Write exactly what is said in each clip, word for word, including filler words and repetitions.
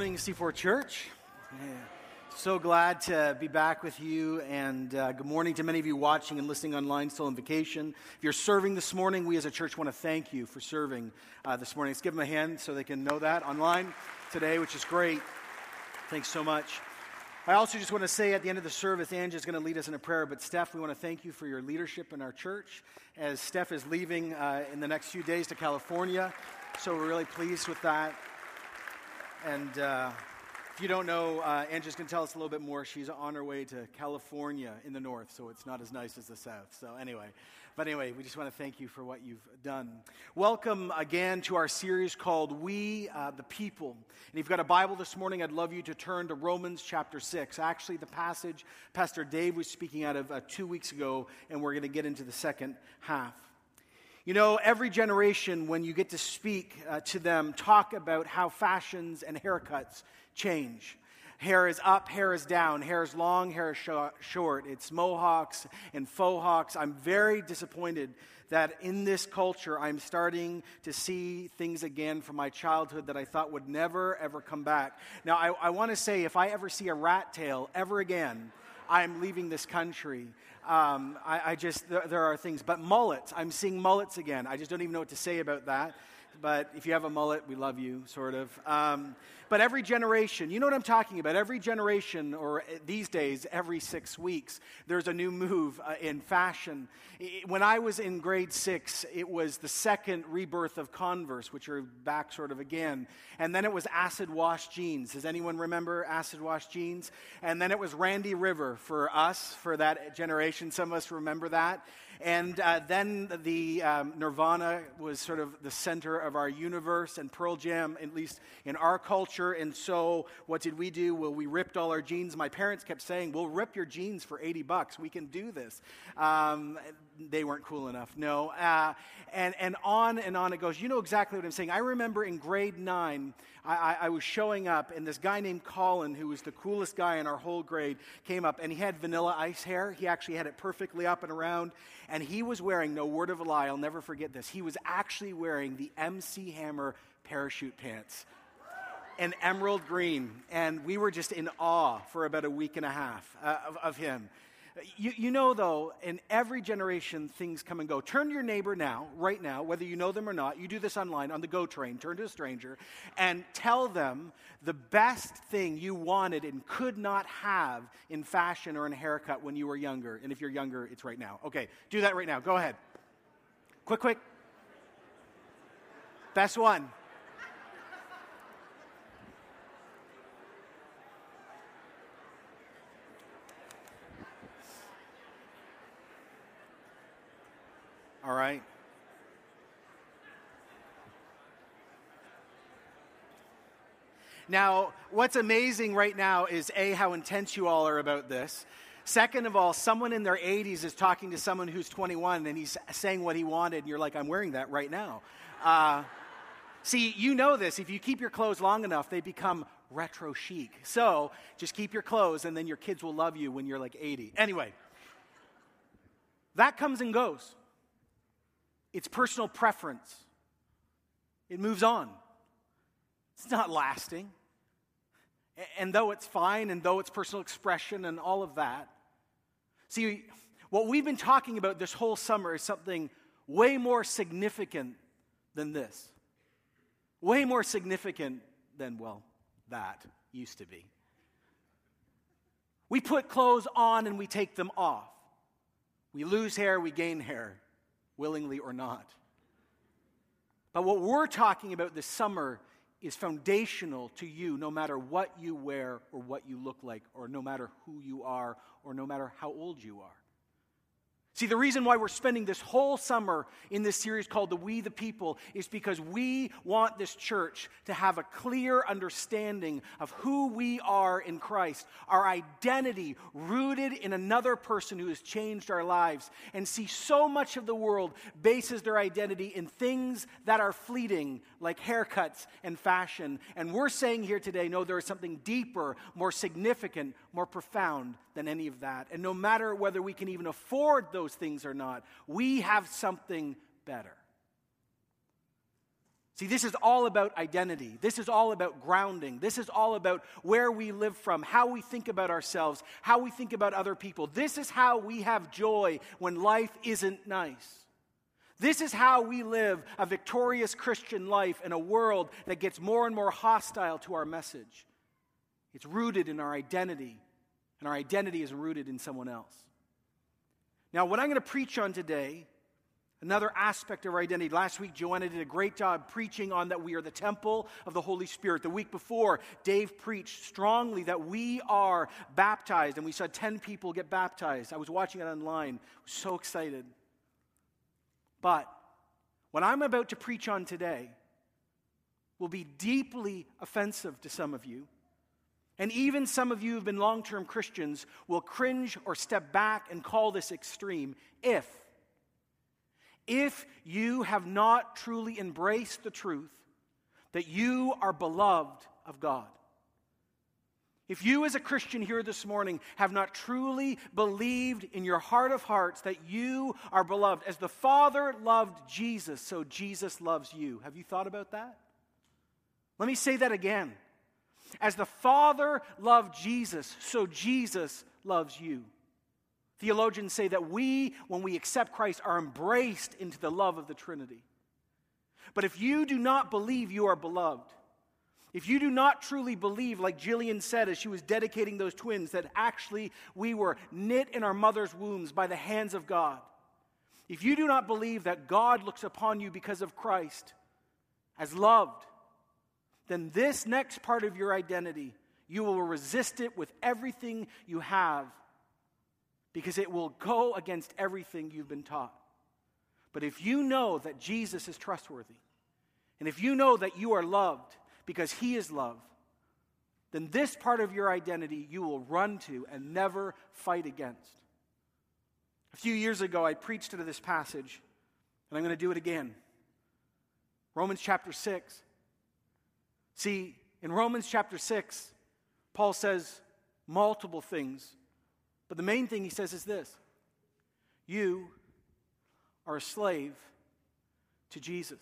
morning, C four Church. Yeah. So glad to be back with you, and uh, good morning to many of you watching and listening online, still on vacation. If you're serving this morning, we as a church want to thank you for serving uh, this morning. Let's give them a hand so they can know that online today, which is great. Thanks so much. I also just want to say at the end of the service, Angie is going to lead us in a prayer, but Steph, we want to thank you for your leadership in our church, as Steph is leaving uh, in the next few days to California, so we're really pleased with that. And uh, if you don't know, uh, Angie's going to tell us a little bit more. She's on her way to California in the north, so it's not as nice as the south. So anyway, but anyway, we just want to thank you for what you've done. Welcome again to our series called We, uh, the People. And if you've got a Bible this morning, I'd love you to turn to Romans chapter six. Actually, the passage Pastor Dave was speaking out of uh, two weeks ago, and we're going to get into the second half. You know, every generation, when you get to speak uh, to them, talk about how fashions and haircuts change. Hair is up, hair is down, hair is long, hair is short. It's mohawks and faux hawks. I'm very disappointed that in this culture, I'm starting to see things again from my childhood that I thought would never, ever come back. Now, I, I want to say, if I ever see a rat tail ever again, I'm leaving this country. Um, I, I just, there, there are things. But mullets, I'm seeing mullets again. I just don't even know what to say about that. But if you have a mullet, we love you, sort of. Um, but every generation, you know what I'm talking about. Every generation, or these days, every six weeks, there's a new move uh, in fashion. It, when I was in grade six, it was the second rebirth of Converse, which are back sort of again. And then it was acid wash jeans. Does anyone remember acid wash jeans? And then it was Randy River for us, for that generation. Some of us remember that. And uh, then the um, Nirvana was sort of the center of our universe, and Pearl Jam, at least in our culture. And so what did we do? Well, we ripped all our jeans. My parents kept saying, we'll rip your jeans for eighty bucks. We can do this. Um, they weren't cool enough. No. Uh, and, and on and on it goes. You know exactly what I'm saying. I remember in grade nine, I, I, I was showing up, and this guy named Colin, who was the coolest guy in our whole grade, came up, and he had Vanilla Ice hair. He actually had it perfectly up and around. And he was wearing, no word of a lie, I'll never forget this, he was actually wearing the M C Hammer parachute pants in emerald green. And we were just in awe for about a week and a half uh, of, of him. You, you know, though, in every generation, things come and go. Turn to your neighbor now, right now, whether you know them or not. You do this online on the GO train. Turn to a stranger and tell them the best thing you wanted and could not have in fashion or in haircut when you were younger. And if you're younger, it's right now. Okay, do that right now. Go ahead. Quick, quick. Best one. All right. Now, what's amazing right now is, A, how intense you all are about this. Second of all, someone in their eighties is talking to someone who's twenty-one, and he's saying what he wanted, and you're like, I'm wearing that right now. Uh, see, you know this. If you keep your clothes long enough, they become retro chic. So just keep your clothes, and then your kids will love you when you're like eighty. Anyway, that comes and goes. It's personal preference. It moves on. It's not lasting. And though it's fine, and though it's personal expression and all of that, see, what we've been talking about this whole summer is something way more significant than this. Way more significant than, well, that used to be. We put clothes on and we take them off. We lose hair, we gain hair. Willingly or not. But what we're talking about this summer is foundational to you, no matter what you wear or what you look like, or no matter who you are, or no matter how old you are. See, the reason why we're spending this whole summer in this series called the We the People is because we want this church to have a clear understanding of who we are in Christ, our identity rooted in another person who has changed our lives. And see, so much of the world bases their identity in things that are fleeting, like haircuts and fashion. And we're saying here today, no, there is something deeper, more significant, more profound than any of that. And no matter whether we can even afford those things or not, we have something better. See, this is all about identity. This is all about grounding. This is all about where we live from, how we think about ourselves, how we think about other people. This is how we have joy when life isn't nice. This is how we live a victorious Christian life in a world that gets more and more hostile to our message. It's rooted in our identity, and our identity is rooted in someone else. Now, what I'm going to preach on today, another aspect of our identity. Last week, Joanna did a great job preaching on that we are the temple of the Holy Spirit. The week before, Dave preached strongly that we are baptized, and we saw ten people get baptized. I was watching it online. I was so excited. But what I'm about to preach on today will be deeply offensive to some of you. And even some of you who've been long-term Christians will cringe or step back and call this extreme if If you have not truly embraced the truth that you are beloved of God. If you as a Christian here this morning have not truly believed in your heart of hearts that you are beloved, as the Father loved Jesus, so Jesus loves you. Have you thought about that? Let me say that again. As the Father loved Jesus, so Jesus loves you. Theologians say that we, when we accept Christ, are embraced into the love of the Trinity. But if you do not believe you are beloved, if you do not truly believe, like Jillian said as she was dedicating those twins, that actually we were knit in our mother's wombs by the hands of God, if you do not believe that God looks upon you because of Christ as loved, then this next part of your identity, you will resist it with everything you have, because it will go against everything you've been taught. But if you know that Jesus is trustworthy, and if you know that you are loved because he is love, then this part of your identity you will run to and never fight against. A few years ago, I preached into this passage, and I'm going to do it again. Romans chapter six. See, in Romans chapter six, Paul says multiple things. But the main thing he says is this: you are a slave to Jesus.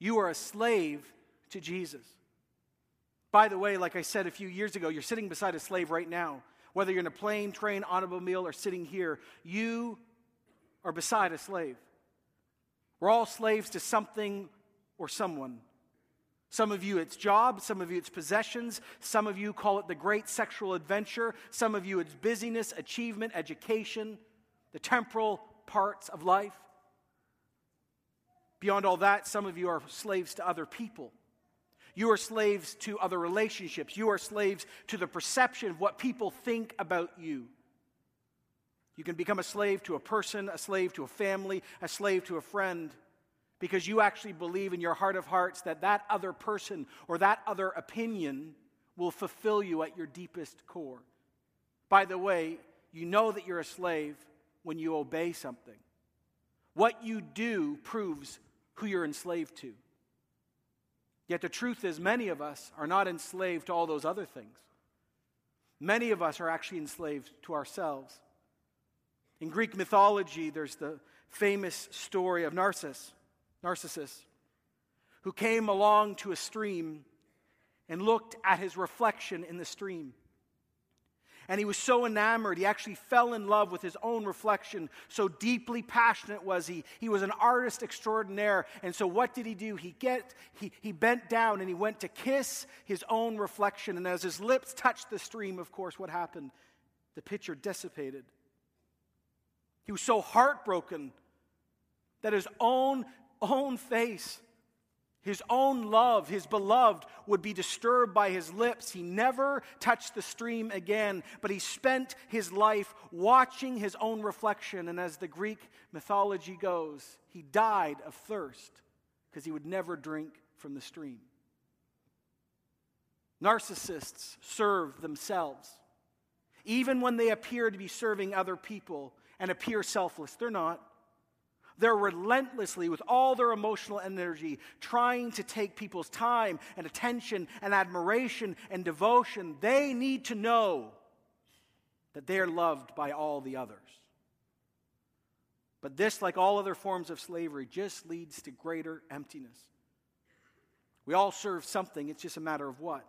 You are a slave to Jesus. By the way, like I said a few years ago, you're sitting beside a slave right now. Whether you're in a plane, train, automobile, or sitting here, you are beside a slave. We're all slaves to something or someone. Some of you it's job, some of you it's possessions, some of you call it the great sexual adventure, some of you it's busyness, achievement, education, the temporal parts of life. Beyond all that, some of you are slaves to other people. You are slaves to other relationships. You are slaves to the perception of what people think about you. You can become a slave to a person, a slave to a family, a slave to a friend, because you actually believe in your heart of hearts that that other person or that other opinion will fulfill you at your deepest core. By the way, you know that you're a slave when you obey something. What you do proves who you're enslaved to. Yet the truth is, many of us are not enslaved to all those other things. Many of us are actually enslaved to ourselves. In Greek mythology, there's the famous story of Narcissus. Narcissus, who came along to a stream and looked at his reflection in the stream. And he was so enamored, he actually fell in love with his own reflection. So deeply passionate was he. He was an artist extraordinaire. And so what did he do? He get he, he bent down and he went to kiss his own reflection. And as his lips touched the stream, of course, what happened? The picture dissipated. He was so heartbroken that his own own face, his own love, his beloved, would be disturbed by his lips. He never touched the stream again, but he spent his life watching his own reflection. And as the Greek mythology goes, he died of thirst because he would never drink from the stream. Narcissists serve themselves, even when they appear to be serving other people and appear selfless. They're not. They're relentlessly, with all their emotional energy, trying to take people's time and attention and admiration and devotion. They need to know that they're loved by all the others. But this, like all other forms of slavery, just leads to greater emptiness. We all serve something. It's just a matter of what.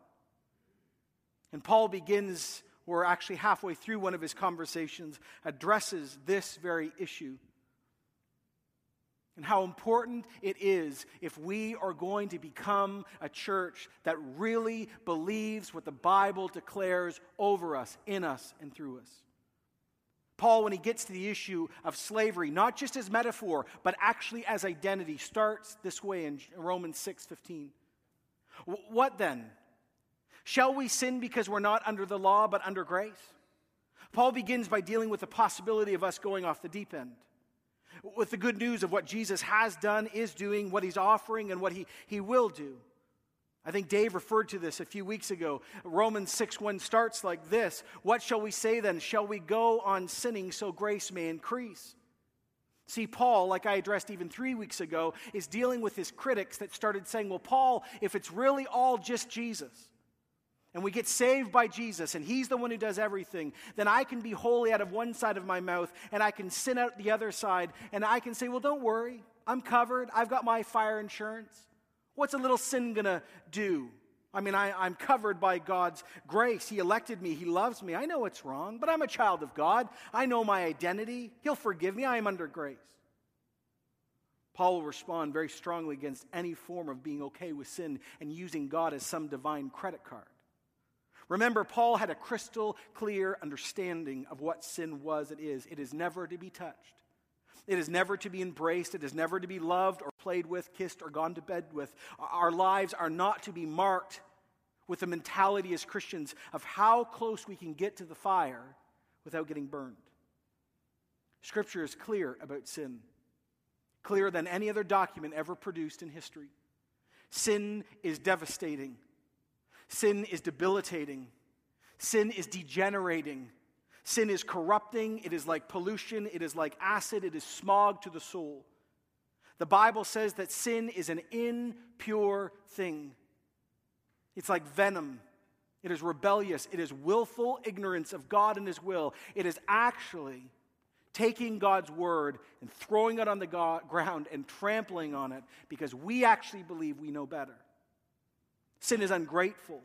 And Paul begins, or actually halfway through one of his conversations, addresses this very issue. And how important it is if we are going to become a church that really believes what the Bible declares over us, in us, and through us. Paul, when he gets to the issue of slavery, not just as metaphor, but actually as identity, starts this way in Romans six fifteen. What then? Shall we sin because we're not under the law but under grace? Paul begins by dealing with the possibility of us going off the deep end, with the good news of what Jesus has done, is doing, what he's offering, and what he, he will do. I think Dave referred to this a few weeks ago. Romans six one starts like this. What shall we say then? Shall we go on sinning so grace may increase? See, Paul, like I addressed even three weeks ago, is dealing with his critics that started saying, well, Paul, if it's really all just Jesus, and we get saved by Jesus, and he's the one who does everything, then I can be holy out of one side of my mouth, and I can sin out the other side, and I can say, well, don't worry, I'm covered, I've got my fire insurance. What's a little sin gonna do? I mean, I, I'm covered by God's grace. He elected me, he loves me, I know it's wrong, but I'm a child of God, I know my identity, he'll forgive me, I am under grace. Paul will respond very strongly against any form of being okay with sin and using God as some divine credit card. Remember, Paul had a crystal clear understanding of what sin was and is. It is never to be touched. It is never to be embraced. It is never to be loved or played with, kissed or gone to bed with. Our lives are not to be marked with the mentality as Christians of how close we can get to the fire without getting burned. Scripture is clear about sin, clearer than any other document ever produced in history. Sin is devastating. Sin is debilitating. Sin is degenerating. Sin is corrupting. It is like pollution. It is like acid. It is smog to the soul. The Bible says that sin is an impure thing. It's like venom. It is rebellious. It is willful ignorance of God and his will. It is actually taking God's word and throwing it on the go- ground and trampling on it because we actually believe we know better. Sin is ungrateful.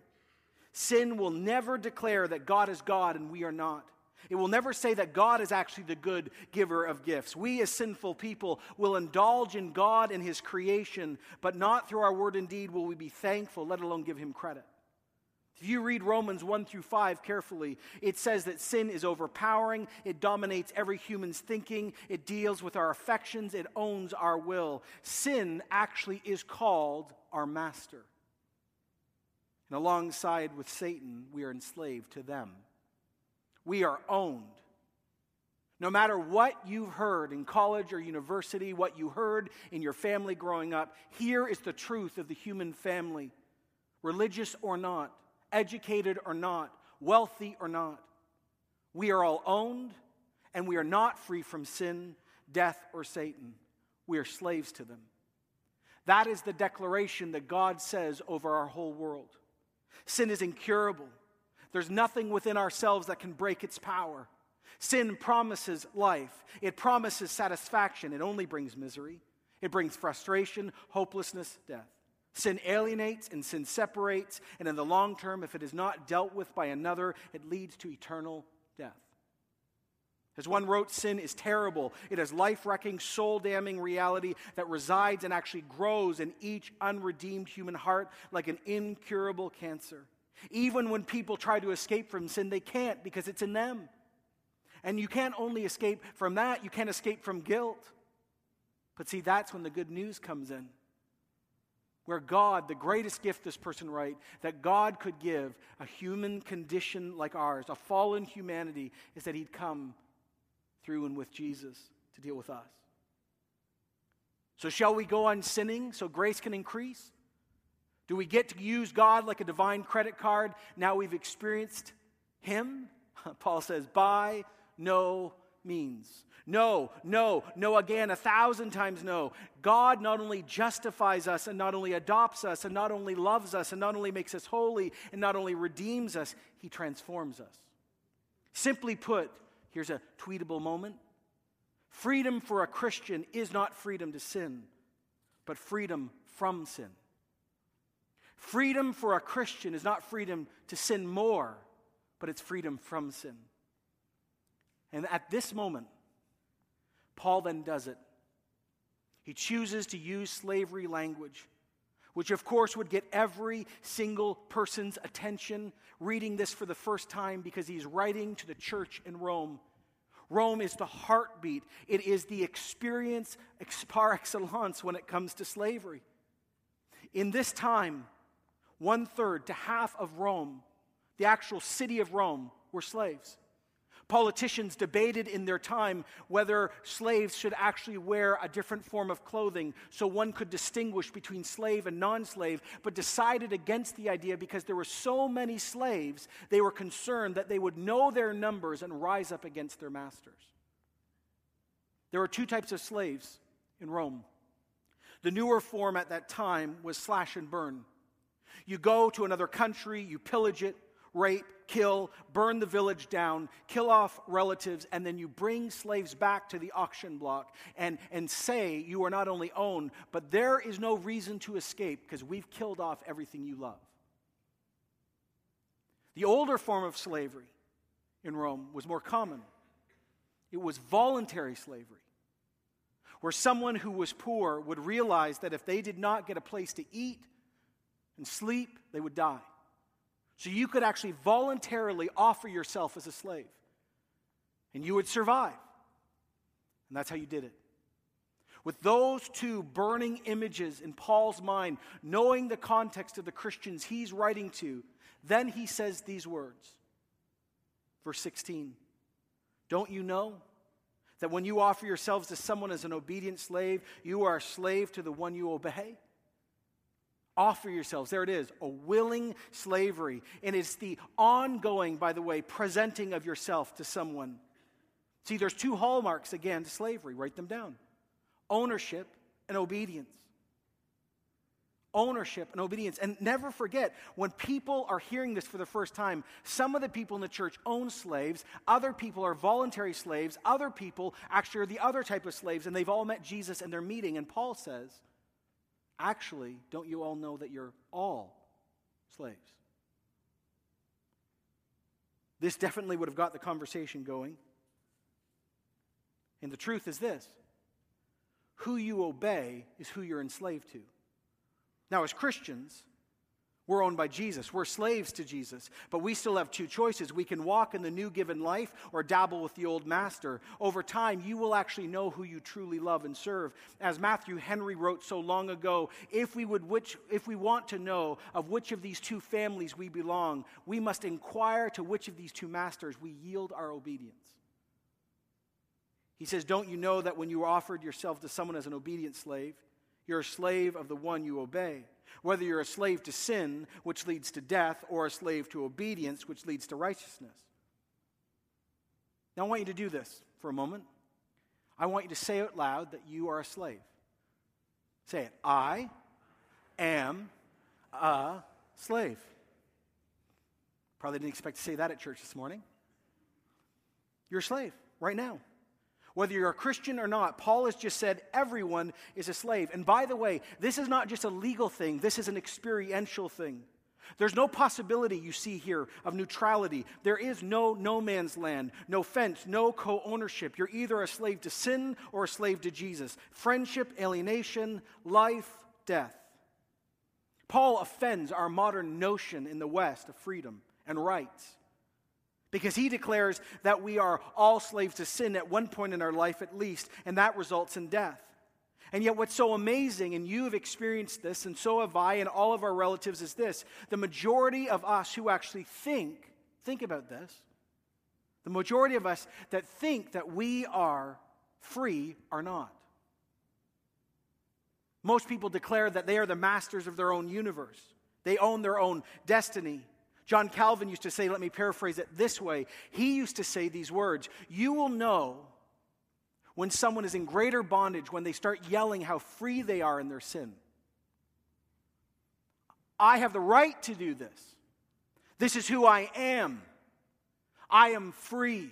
Sin will never declare that God is God and we are not. It will never say that God is actually the good giver of gifts. We as sinful people will indulge in God and his creation, but not through our word and deed will we be thankful, let alone give him credit. If you read Romans one through five carefully, it says that sin is overpowering, it dominates every human's thinking, it deals with our affections, it owns our will. Sin actually is called our master. And alongside with Satan, we are enslaved to them. We are owned. No matter what you've heard in college or university, what you heard in your family growing up, here is the truth of the human family. Religious or not, educated or not, wealthy or not, we are all owned, and we are not free from sin, death, or Satan. We are slaves to them. That is the declaration that God says over our whole world. Sin is incurable. There's nothing within ourselves that can break its power. Sin promises life. It promises satisfaction. It only brings misery. It brings frustration, hopelessness, death. Sin alienates and sin separates, and in the long term, if it is not dealt with by another, it leads to eternal death. As one wrote, sin is terrible. It is life-wrecking, soul-damning reality that resides and actually grows in each unredeemed human heart like an incurable cancer. Even when people try to escape from sin, they can't because it's in them. And you can't only escape from that, you can't escape from guilt. But see, that's when the good news comes in. Where God, the greatest gift this person wrote, that God could give a human condition like ours, a fallen humanity, is that he'd come through and with Jesus to deal with us. So shall we go on sinning so grace can increase? Do we get to use God like a divine credit card now we've experienced him? Paul says, by no means. No, no, no again, a thousand times no. God not only justifies us and not only adopts us and not only loves us and not only makes us holy and not only redeems us, he transforms us. Simply put, here's a tweetable moment. Freedom for a Christian is not freedom to sin, but freedom from sin. Freedom for a Christian is not freedom to sin more, but it's freedom from sin. And at this moment, Paul then does it. He chooses to use slavery language, which of course would get every single person's attention reading this for the first time, because he's writing to the church in Rome. Rome is the heartbeat. It is the experience par excellence when it comes to slavery. In this time, one-third to half of Rome, the actual city of Rome, were slaves. Politicians debated in their time whether slaves should actually wear a different form of clothing so one could distinguish between slave and non-slave, but decided against the idea because there were so many slaves, they were concerned that they would know their numbers and rise up against their masters. There were two types of slaves in Rome. The newer form at that time was slash and burn. You go to another country, you pillage it, rape, kill, burn the village down, kill off relatives, and then you bring slaves back to the auction block and, and say you are not only owned, but there is no reason to escape because we've killed off everything you love. The older form of slavery in Rome was more common. It was voluntary slavery, where someone who was poor would realize that if they did not get a place to eat and sleep, they would die. So you could actually voluntarily offer yourself as a slave, and you would survive. And that's how you did it. With those two burning images in Paul's mind, knowing the context of the Christians he's writing to, then he says these words. Verse sixteen, don't you know that when you offer yourselves to someone as an obedient slave, you are a slave to the one you obey? Offer yourselves, there it is, a willing slavery. And it's the ongoing, by the way, presenting of yourself to someone. See, there's two hallmarks, again, to slavery. Write them down. Ownership and obedience. Ownership and obedience. And never forget, when people are hearing this for the first time, some of the people in the church own slaves, other people are voluntary slaves, other people actually are the other type of slaves, and they've all met Jesus and they're meeting, and Paul says, actually, don't you all know that you're all slaves? This definitely would have got the conversation going. And the truth is this: who you obey is who you're enslaved to. Now, as Christians, we're owned by Jesus. We're slaves to Jesus. But we still have two choices. We can walk in the new given life or dabble with the old master. Over time, you will actually know who you truly love and serve. As Matthew Henry wrote so long ago, if we would which, if we want to know of which of these two families we belong, we must inquire to which of these two masters we yield our obedience. He says, don't you know that when you offered yourself to someone as an obedient slave, you're a slave of the one you obey? Whether you're a slave to sin, which leads to death, or a slave to obedience, which leads to righteousness. Now I want you to do this for a moment. I want you to say out loud that you are a slave. Say it. I am a slave. Probably didn't expect to say that at church this morning. You're a slave right now. Whether you're a Christian or not, Paul has just said everyone is a slave. And by the way, this is not just a legal thing. This is an experiential thing. There's no possibility, you see here, of neutrality. There is no no man's land, no fence, no co-ownership. You're either a slave to sin or a slave to Jesus. Friendship, alienation, life, death. Paul offends our modern notion in the West of freedom and rights, because he declares that we are all slaves to sin at one point in our life at least, and that results in death. And yet what's so amazing, and you've experienced this, and so have I, and all of our relatives, is this. The majority of us who actually think, think about this, the majority of us that think that we are free are not. Most people declare that they are the masters of their own universe. They own their own destiny. John Calvin used to say, let me paraphrase it this way. He used to say these words: you will know when someone is in greater bondage when they start yelling how free they are in their sin. I have the right to do this. This is who I am. I am free.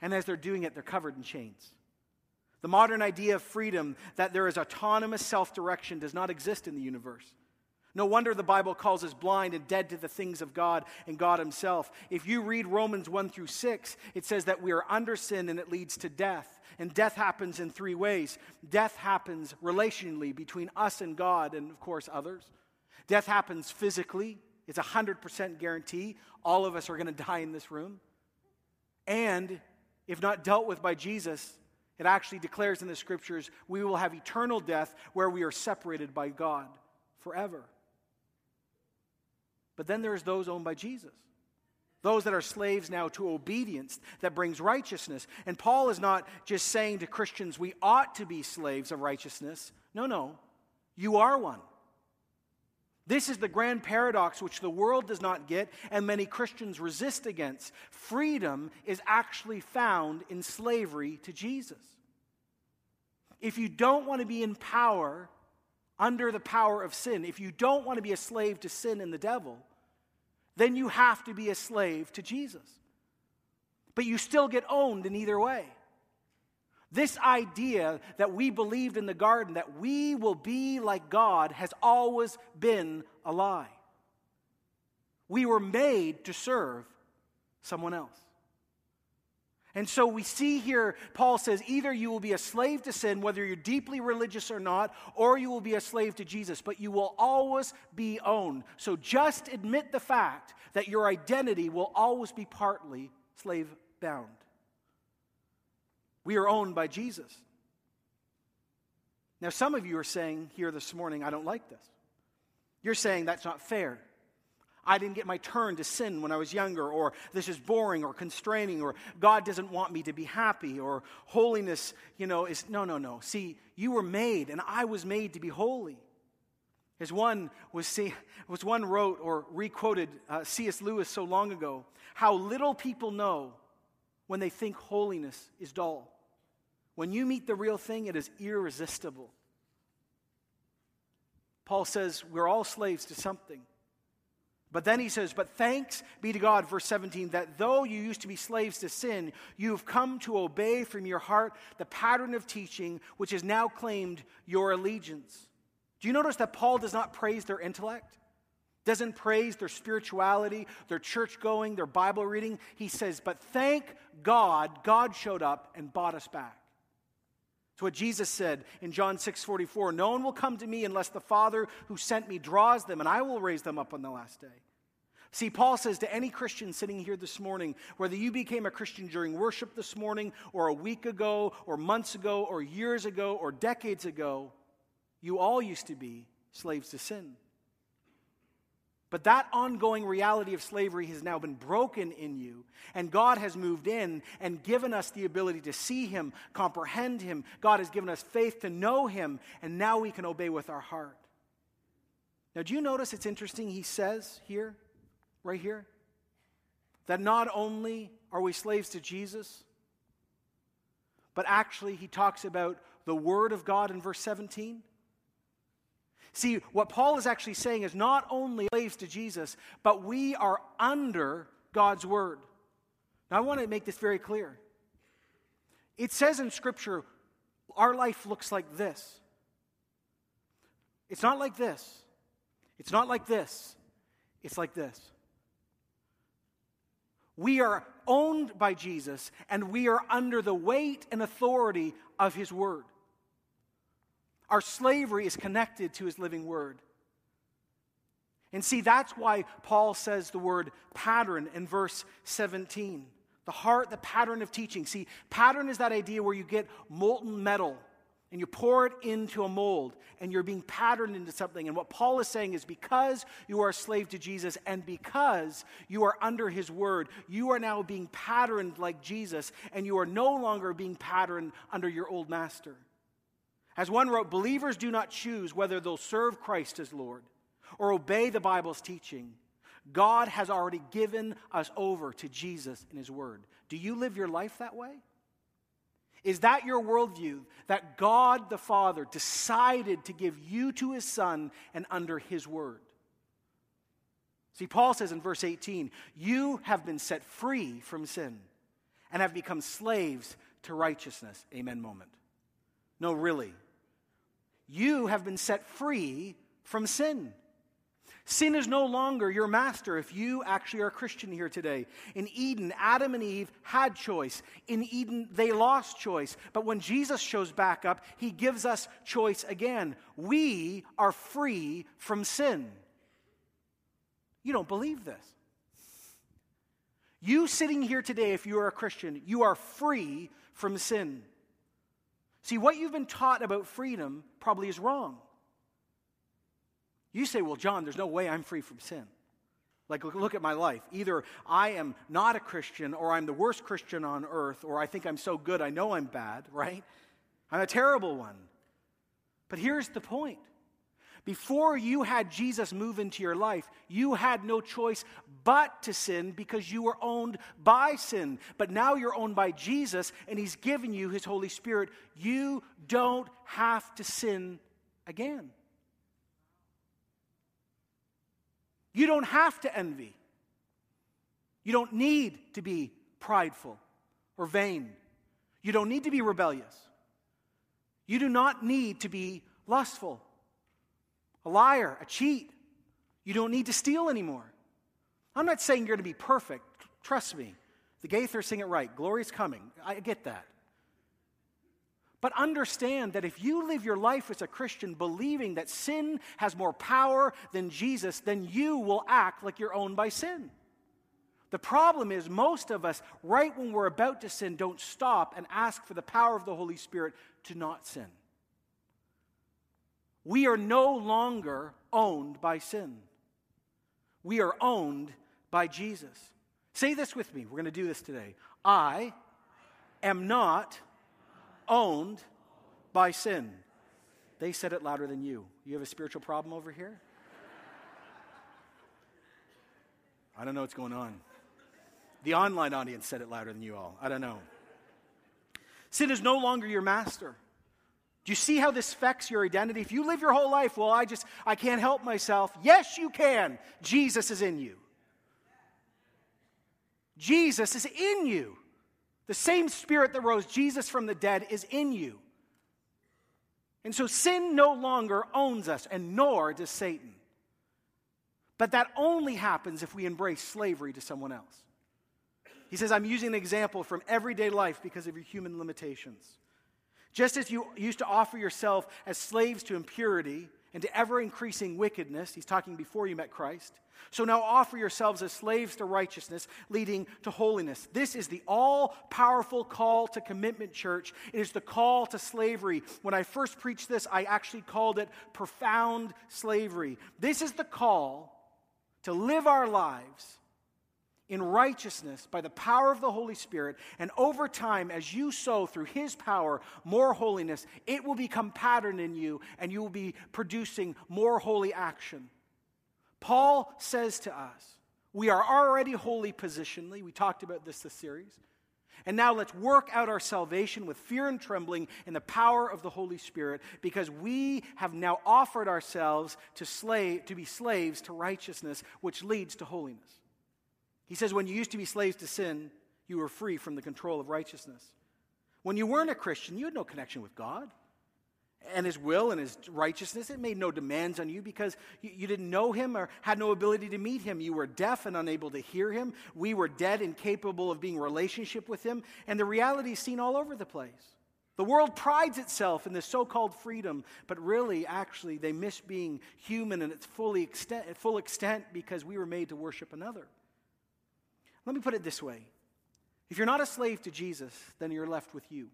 And as they're doing it, they're covered in chains. The modern idea of freedom, that there is autonomous self-direction, does not exist in the universe. No wonder the Bible calls us blind and dead to the things of God and God himself. If you read Romans one through six, it says that we are under sin and it leads to death. And death happens in three ways. Death happens relationally between us and God and, of course, others. Death happens physically. It's a one hundred percent guarantee. All of us are going to die in this room. And if not dealt with by Jesus, it actually declares in the Scriptures, we will have eternal death where we are separated by God forever. But then there's those owned by Jesus. Those that are slaves now to obedience that brings righteousness. And Paul is not just saying to Christians, we ought to be slaves of righteousness. No, no. You are one. This is the grand paradox which the world does not get and many Christians resist against. Freedom is actually found in slavery to Jesus. If you don't want to be in power, under the power of sin, if you don't want to be a slave to sin and the devil, then you have to be a slave to Jesus. But you still get owned in either way. This idea that we believed in the garden, that we will be like God, has always been a lie. We were made to serve someone else. And so we see here, Paul says, either you will be a slave to sin, whether you're deeply religious or not, or you will be a slave to Jesus, but you will always be owned. So just admit the fact that your identity will always be partly slave-bound. We are owned by Jesus. Now, some of you are saying here this morning, I don't like this. You're saying that's not fair. I didn't get my turn to sin when I was younger, or this is boring or constraining, or God doesn't want me to be happy, or holiness, you know, is, no, no, no. See, you were made, and I was made to be holy. As one was, see, was one wrote or requoted uh, C S Lewis so long ago, how little people know when they think holiness is dull. When you meet the real thing, it is irresistible. Paul says we're all slaves to something. But then he says, but thanks be to God, verse seventeen, that though you used to be slaves to sin, you've come to obey from your heart the pattern of teaching which has now claimed your allegiance. Do you notice that Paul does not praise their intellect? Doesn't praise their spirituality, their church going, their Bible reading. He says, but thank God, God showed up and bought us back. It's what Jesus said in John six forty-four, no one will come to me unless the Father who sent me draws them, and I will raise them up on the last day. See, Paul says to any Christian sitting here this morning, whether you became a Christian during worship this morning, or a week ago, or months ago, or years ago, or decades ago, you all used to be slaves to sin. But that ongoing reality of slavery has now been broken in you, and God has moved in and given us the ability to see him, comprehend him. God has given us faith to know him, and now we can obey with our heart. Now, do you notice it's interesting he says here, right here, that not only are we slaves to Jesus, but actually he talks about the word of God in verse seventeen. See, what Paul is actually saying is not only slaves to Jesus, but we are under God's word. Now, I want to make this very clear. It says in Scripture, our life looks like this. It's not like this. It's not like this. It's like this. We are owned by Jesus, and we are under the weight and authority of his word. Our slavery is connected to his living word. And see, that's why Paul says the word pattern in verse seventeen. The heart, the pattern of teaching. See, pattern is that idea where you get molten metal and you pour it into a mold and you're being patterned into something. And what Paul is saying is because you are a slave to Jesus and because you are under his word, you are now being patterned like Jesus and you are no longer being patterned under your old master. As one wrote, believers do not choose whether they'll serve Christ as Lord or obey the Bible's teaching. God has already given us over to Jesus in his word. Do you live your life that way? Is that your worldview, that God the Father decided to give you to his Son and under his word? See, Paul says in verse eighteen, you have been set free from sin and have become slaves to righteousness. Amen moment. No, really. You have been set free from sin. Sin is no longer your master if you actually are a Christian here today. In Eden, Adam and Eve had choice. In Eden, they lost choice. But when Jesus shows back up, he gives us choice again. We are free from sin. You don't believe this. You sitting here today, if you are a Christian, you are free from sin. See, what you've been taught about freedom probably is wrong. You say, well, John, there's no way I'm free from sin. Like, look, look at my life. Either I am not a Christian, or I'm the worst Christian on earth, or I think I'm so good I know I'm bad, right? I'm a terrible one. But here's the point. Before you had Jesus move into your life, you had no choice but to sin because you were owned by sin. But now you're owned by Jesus, and he's given you his Holy Spirit. You don't have to sin again. You don't have to envy. You don't need to be prideful or vain. You don't need to be rebellious. You do not need to be lustful, a liar, a cheat. You don't need to steal anymore. I'm not saying you're going to be perfect. Trust me. The Gaithers sing it right. Glory is coming. I get that. But understand that if you live your life as a Christian believing that sin has more power than Jesus, then you will act like you're owned by sin. The problem is most of us, right when we're about to sin, don't stop and ask for the power of the Holy Spirit to not sin. We are no longer owned by sin. We are owned by Jesus. Say this with me. We're going to do this today. I am not owned by sin. They said it louder than you. You have a spiritual problem over here? I don't know what's going on. The online audience said it louder than you all. I don't know. Sin is no longer your master. Do you see how this affects your identity? If you live your whole life, well, I just, I can't help myself. Yes, you can. Jesus is in you. Jesus is in you. The same Spirit that rose Jesus from the dead is in you. And so sin no longer owns us, and nor does Satan. But that only happens if we embrace slavery to someone else. He says, I'm using an example from everyday life because of your human limitations. Just as you used to offer yourself as slaves to impurity and to ever-increasing wickedness, he's talking before you met Christ, so now offer yourselves as slaves to righteousness, leading to holiness. This is the all-powerful call to commitment, church. It is the call to slavery. When I first preached this, I actually called it profound slavery. This is the call to live our lives in righteousness by the power of the Holy Spirit. And over time, as you sow through his power more holiness, it will become patterned in you, and you will be producing more holy action. Paul says to us, we are already holy positionally. We talked about this this series. And now let's work out our salvation with fear and trembling in the power of the Holy Spirit, because we have now offered ourselves to slave, to be slaves to righteousness, which leads to holiness. He says, when you used to be slaves to sin, you were free from the control of righteousness. When you weren't a Christian, you had no connection with God and his will and his righteousness. It made no demands on you because you, you didn't know him or had no ability to meet him. You were deaf and unable to hear him. We were dead and incapable of being in relationship with him. And the reality is seen all over the place. The world prides itself in this so-called freedom, but really, actually, they miss being human in its fully extent, full extent because we were made to worship another. Let me put it this way. If you're not a slave to Jesus, then you're left with you.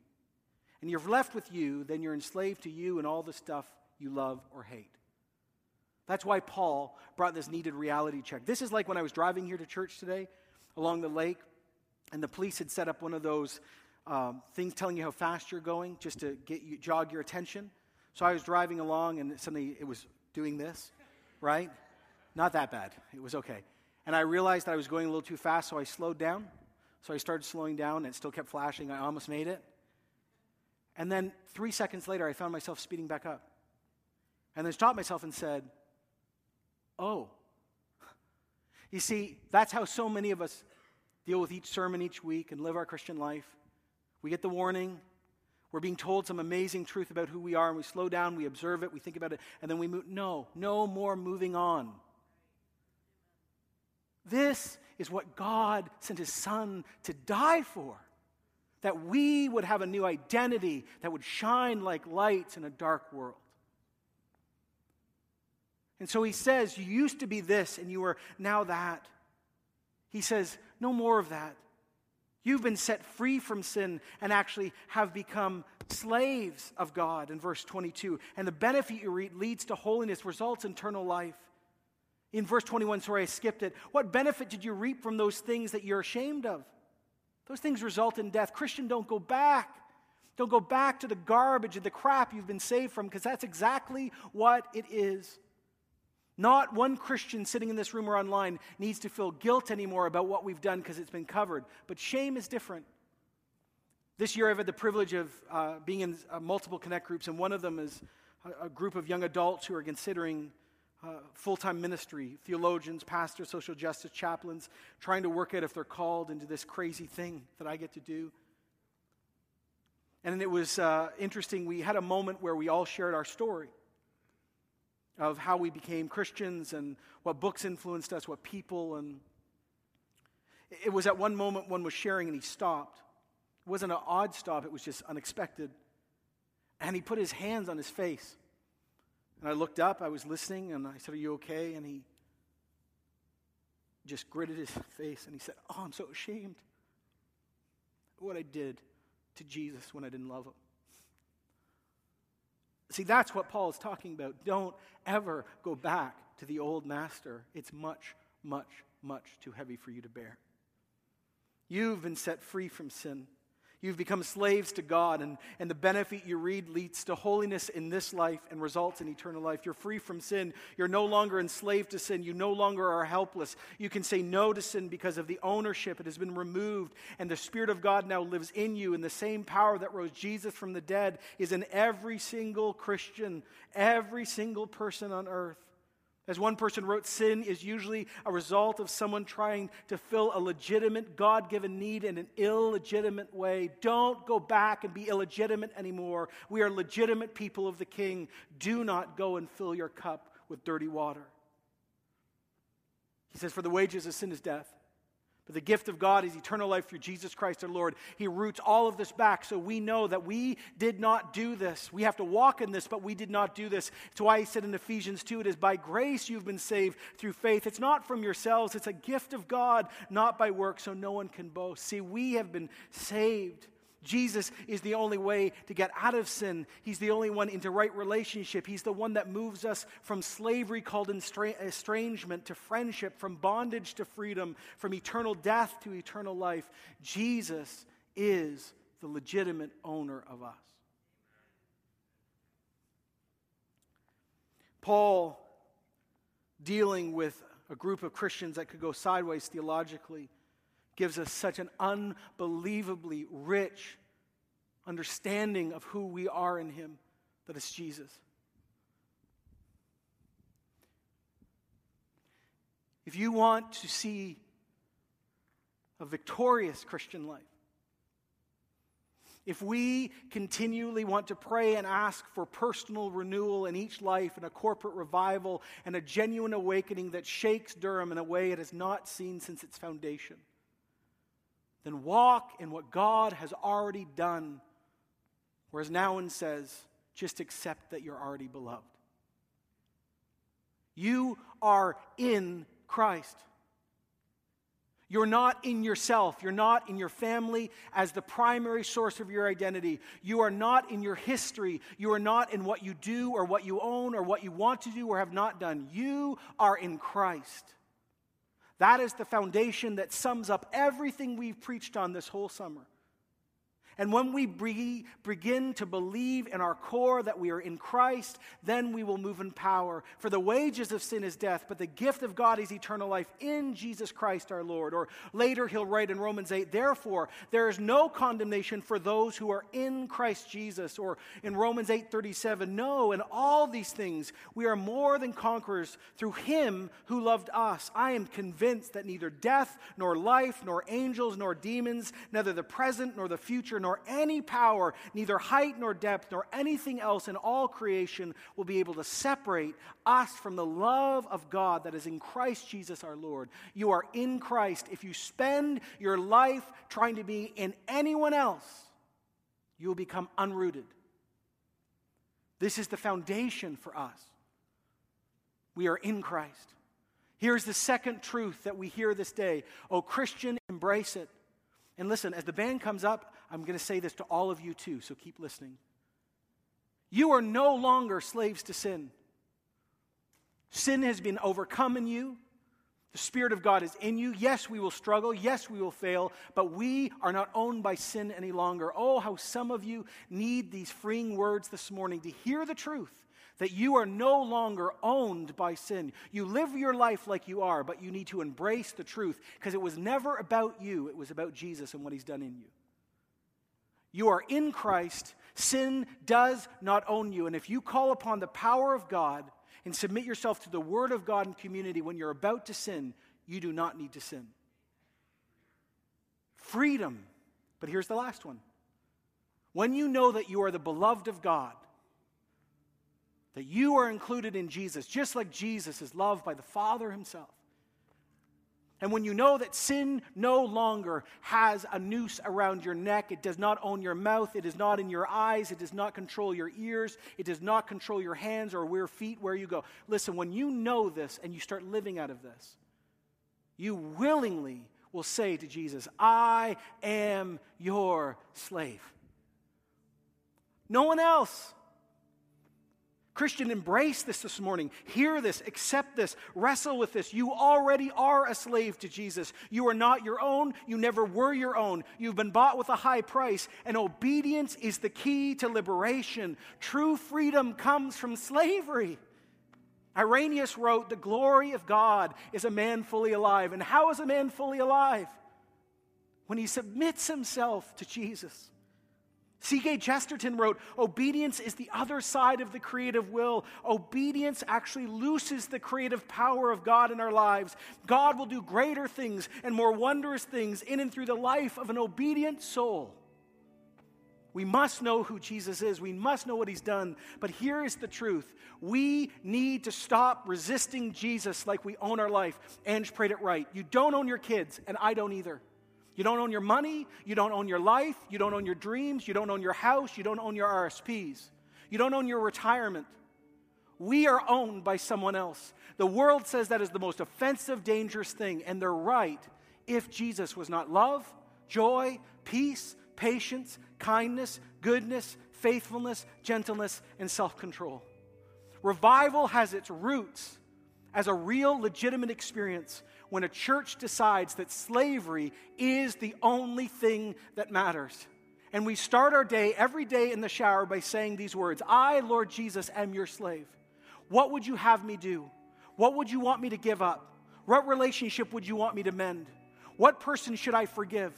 And you're left with you, then you're enslaved to you and all the stuff you love or hate. That's why Paul brought this needed reality check. This is like when I was driving here to church today along the lake, and the police had set up one of those um, things telling you how fast you're going just to get you, jog your attention. So I was driving along, and suddenly it was doing this, right? Not that bad. It was okay. And I realized that I was going a little too fast, so I slowed down. So I started slowing down, and it still kept flashing. I almost made it. And then three seconds later, I found myself speeding back up. And then stopped myself and said, oh. You see, that's how so many of us deal with each sermon each week and live our Christian life. We get the warning. We're being told some amazing truth about who we are, and we slow down, we observe it, we think about it, and then we move. No, no more moving on. This is what God sent his Son to die for, that we would have a new identity that would shine like lights in a dark world. And so he says, you used to be this, and you are now that. He says, no more of that. You've been set free from sin and actually have become slaves of God in verse twenty-two. And the benefit you reap leads to holiness, results in eternal life. In verse twenty-one, sorry, I skipped it. What benefit did you reap from those things that you're ashamed of? Those things result in death. Christian, don't go back. Don't go back to the garbage and the crap you've been saved from, because that's exactly what it is. Not one Christian sitting in this room or online needs to feel guilt anymore about what we've done because it's been covered. But shame is different. This year I've had the privilege of uh, being in uh, multiple Connect groups, and one of them is a, a group of young adults who are considering uh, full-time ministry, theologians, pastors, social justice chaplains, trying to work out if they're called into this crazy thing that I get to do. And it was uh, interesting. We had a moment where we all shared our story of how we became Christians and what books influenced us, what people. And it was at one moment one was sharing and he stopped. It wasn't an odd stop, it was just unexpected. And he put his hands on his face. And I looked up, I was listening, and I said, are you okay? And he just gritted his face and he said, oh, I'm so ashamed of what I did to Jesus when I didn't love him. See, that's what Paul is talking about. Don't ever go back to the old master. It's much, much, much too heavy for you to bear. You've been set free from sin. You've become slaves to God, and, and the benefit you reap leads to holiness in this life and results in eternal life. You're free from sin. You're no longer enslaved to sin. You no longer are helpless. You can say no to sin because of the ownership. It has been removed, and the Spirit of God now lives in you, and the same power that rose Jesus from the dead is in every single Christian, every single person on earth. As one person wrote, sin is usually a result of someone trying to fill a legitimate, God-given need in an illegitimate way. Don't go back and be illegitimate anymore. We are legitimate people of the King. Do not go and fill your cup with dirty water. He says, for the wages of sin is death, but the gift of God is eternal life through Jesus Christ our Lord. He roots all of this back so we know that we did not do this. We have to walk in this, but we did not do this. It's why he said in Ephesians two, it is by grace you've been saved through faith. It's not from yourselves. It's a gift of God, not by works, so no one can boast. See, we have been saved. Jesus is the only way to get out of sin. He's the only one into right relationship. He's the one that moves us from slavery called estrangement to friendship, from bondage to freedom, from eternal death to eternal life. Jesus is the legitimate owner of us. Paul, dealing with a group of Christians that could go sideways theologically, gives us such an unbelievably rich understanding of who we are in him, that it's Jesus. If you want to see a victorious Christian life, if we continually want to pray and ask for personal renewal in each life and a corporate revival and a genuine awakening that shakes Durham in a way it has not seen since its foundation, then walk in what God has already done. Whereas Nouwen says, just accept that you're already beloved. You are in Christ. You're not in yourself. You're not in your family as the primary source of your identity. You are not in your history. You are not in what you do or what you own or what you want to do or have not done. You are in Christ. That is the foundation that sums up everything we've preached on this whole summer. And when we be, begin to believe in our core that we are in Christ, then we will move in power. For the wages of sin is death, but the gift of God is eternal life in Jesus Christ our Lord. Or later he'll write in Romans eight, therefore there is no condemnation for those who are in Christ Jesus. Or in Romans eight thirty-seven, no, in all these things we are more than conquerors through him who loved us. I am convinced that neither death, nor life, nor angels, nor demons, neither the present, nor the future, nor any power, neither height nor depth, nor anything else in all creation will be able to separate us from the love of God that is in Christ Jesus our Lord. You are in Christ. If you spend your life trying to be in anyone else, you will become unrooted. This is the foundation for us. We are in Christ. Here's the second truth that we hear this day. Oh, Christian, embrace it. And listen, as the band comes up, I'm going to say this to all of you too, so keep listening. You are no longer slaves to sin. Sin has been overcome in you. The Spirit of God is in you. Yes, we will struggle. Yes, we will fail. But we are not owned by sin any longer. Oh, how some of you need these freeing words this morning to hear the truth. That you are no longer owned by sin. You live your life like you are, but you need to embrace the truth because it was never about you. It was about Jesus and what he's done in you. You are in Christ. Sin does not own you. And if you call upon the power of God and submit yourself to the Word of God and community when you're about to sin, you do not need to sin. Freedom. But here's the last one. When you know that you are the beloved of God, that you are included in Jesus, just like Jesus is loved by the Father himself. And when you know that sin no longer has a noose around your neck, it does not own your mouth, it is not in your eyes, it does not control your ears, it does not control your hands or where feet, where you go. Listen, when you know this and you start living out of this, you willingly will say to Jesus, I am your slave. No one else. Christian, embrace this this morning. Hear this, accept this, wrestle with this. You already are a slave to Jesus. You are not your own. You never were your own. You've been bought with a high price, and obedience is the key to liberation. True freedom comes from slavery. Irenaeus wrote, "The glory of God is a man fully alive." And how is a man fully alive? When he submits himself to Jesus. C K Chesterton wrote, obedience is the other side of the creative will. Obedience actually looses the creative power of God in our lives. God will do greater things and more wondrous things in and through the life of an obedient soul. We must know who Jesus is. We must know what he's done. But here is the truth. We need to stop resisting Jesus like we own our life. Angie prayed it right. You don't own your kids, and I don't either. You don't own your money, you don't own your life, you don't own your dreams, you don't own your house, you don't own your R S Ps, you don't own your retirement. We are owned by someone else. The world says that is the most offensive, dangerous thing, and they're right. If Jesus was not love, joy, peace, patience, kindness, goodness, faithfulness, gentleness, and self-control. Revival has its roots as a real, legitimate experience when a church decides that slavery is the only thing that matters. And we start our day every day in the shower by saying these words, I, Lord Jesus, am your slave. What would you have me do? What would you want me to give up? What relationship would you want me to mend? What person should I forgive?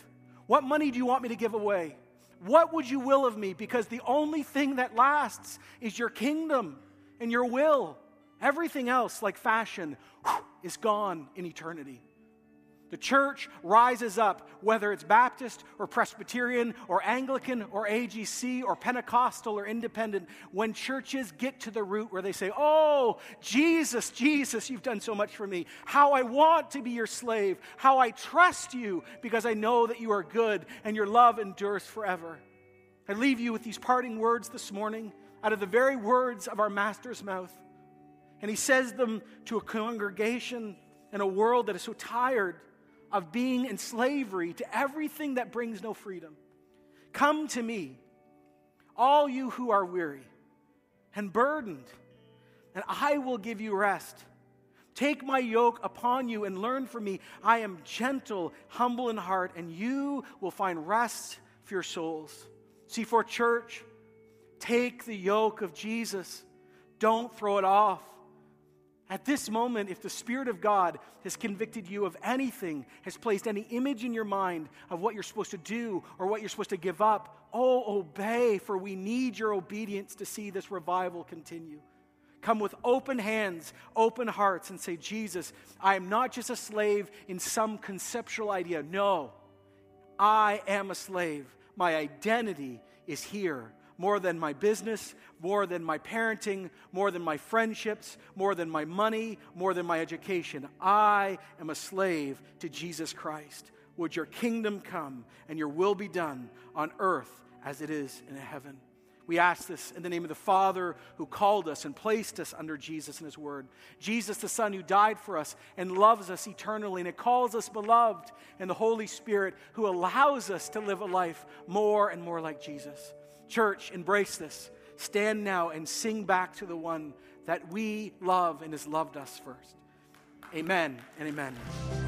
What money do you want me to give away? What would you will of me? Because the only thing that lasts is your kingdom and your will. Everything else, like fashion, is gone in eternity. The church rises up, whether it's Baptist or Presbyterian or Anglican or A G C or Pentecostal or Independent, when churches get to the root where they say, oh, Jesus, Jesus, you've done so much for me. How I want to be your slave. How I trust you because I know that you are good and your love endures forever. I leave you with these parting words this morning out of the very words of our Master's mouth. And he says them to a congregation in a world that is so tired of being in slavery to everything that brings no freedom. Come to me, all you who are weary and burdened, and I will give you rest. Take my yoke upon you and learn from me. I am gentle, humble in heart, and you will find rest for your souls. C four Church, take the yoke of Jesus. Don't throw it off. At this moment, if the Spirit of God has convicted you of anything, has placed any image in your mind of what you're supposed to do or what you're supposed to give up, oh, obey, for we need your obedience to see this revival continue. Come with open hands, open hearts, and say, Jesus, I am not just a slave in some conceptual idea. No, I am a slave. my identity is here. More than my business, more than my parenting, more than my friendships, more than my money, more than my education. I am a slave to Jesus Christ. Would your kingdom come and your will be done on earth as it is in heaven? We ask this in the name of the Father who called us and placed us under Jesus and his word. Jesus, the Son, who died for us and loves us eternally and calls us beloved, and the Holy Spirit who allows us to live a life more and more like Jesus. Church, embrace this. Stand now and sing back to the one that we love and has loved us first. Amen and amen.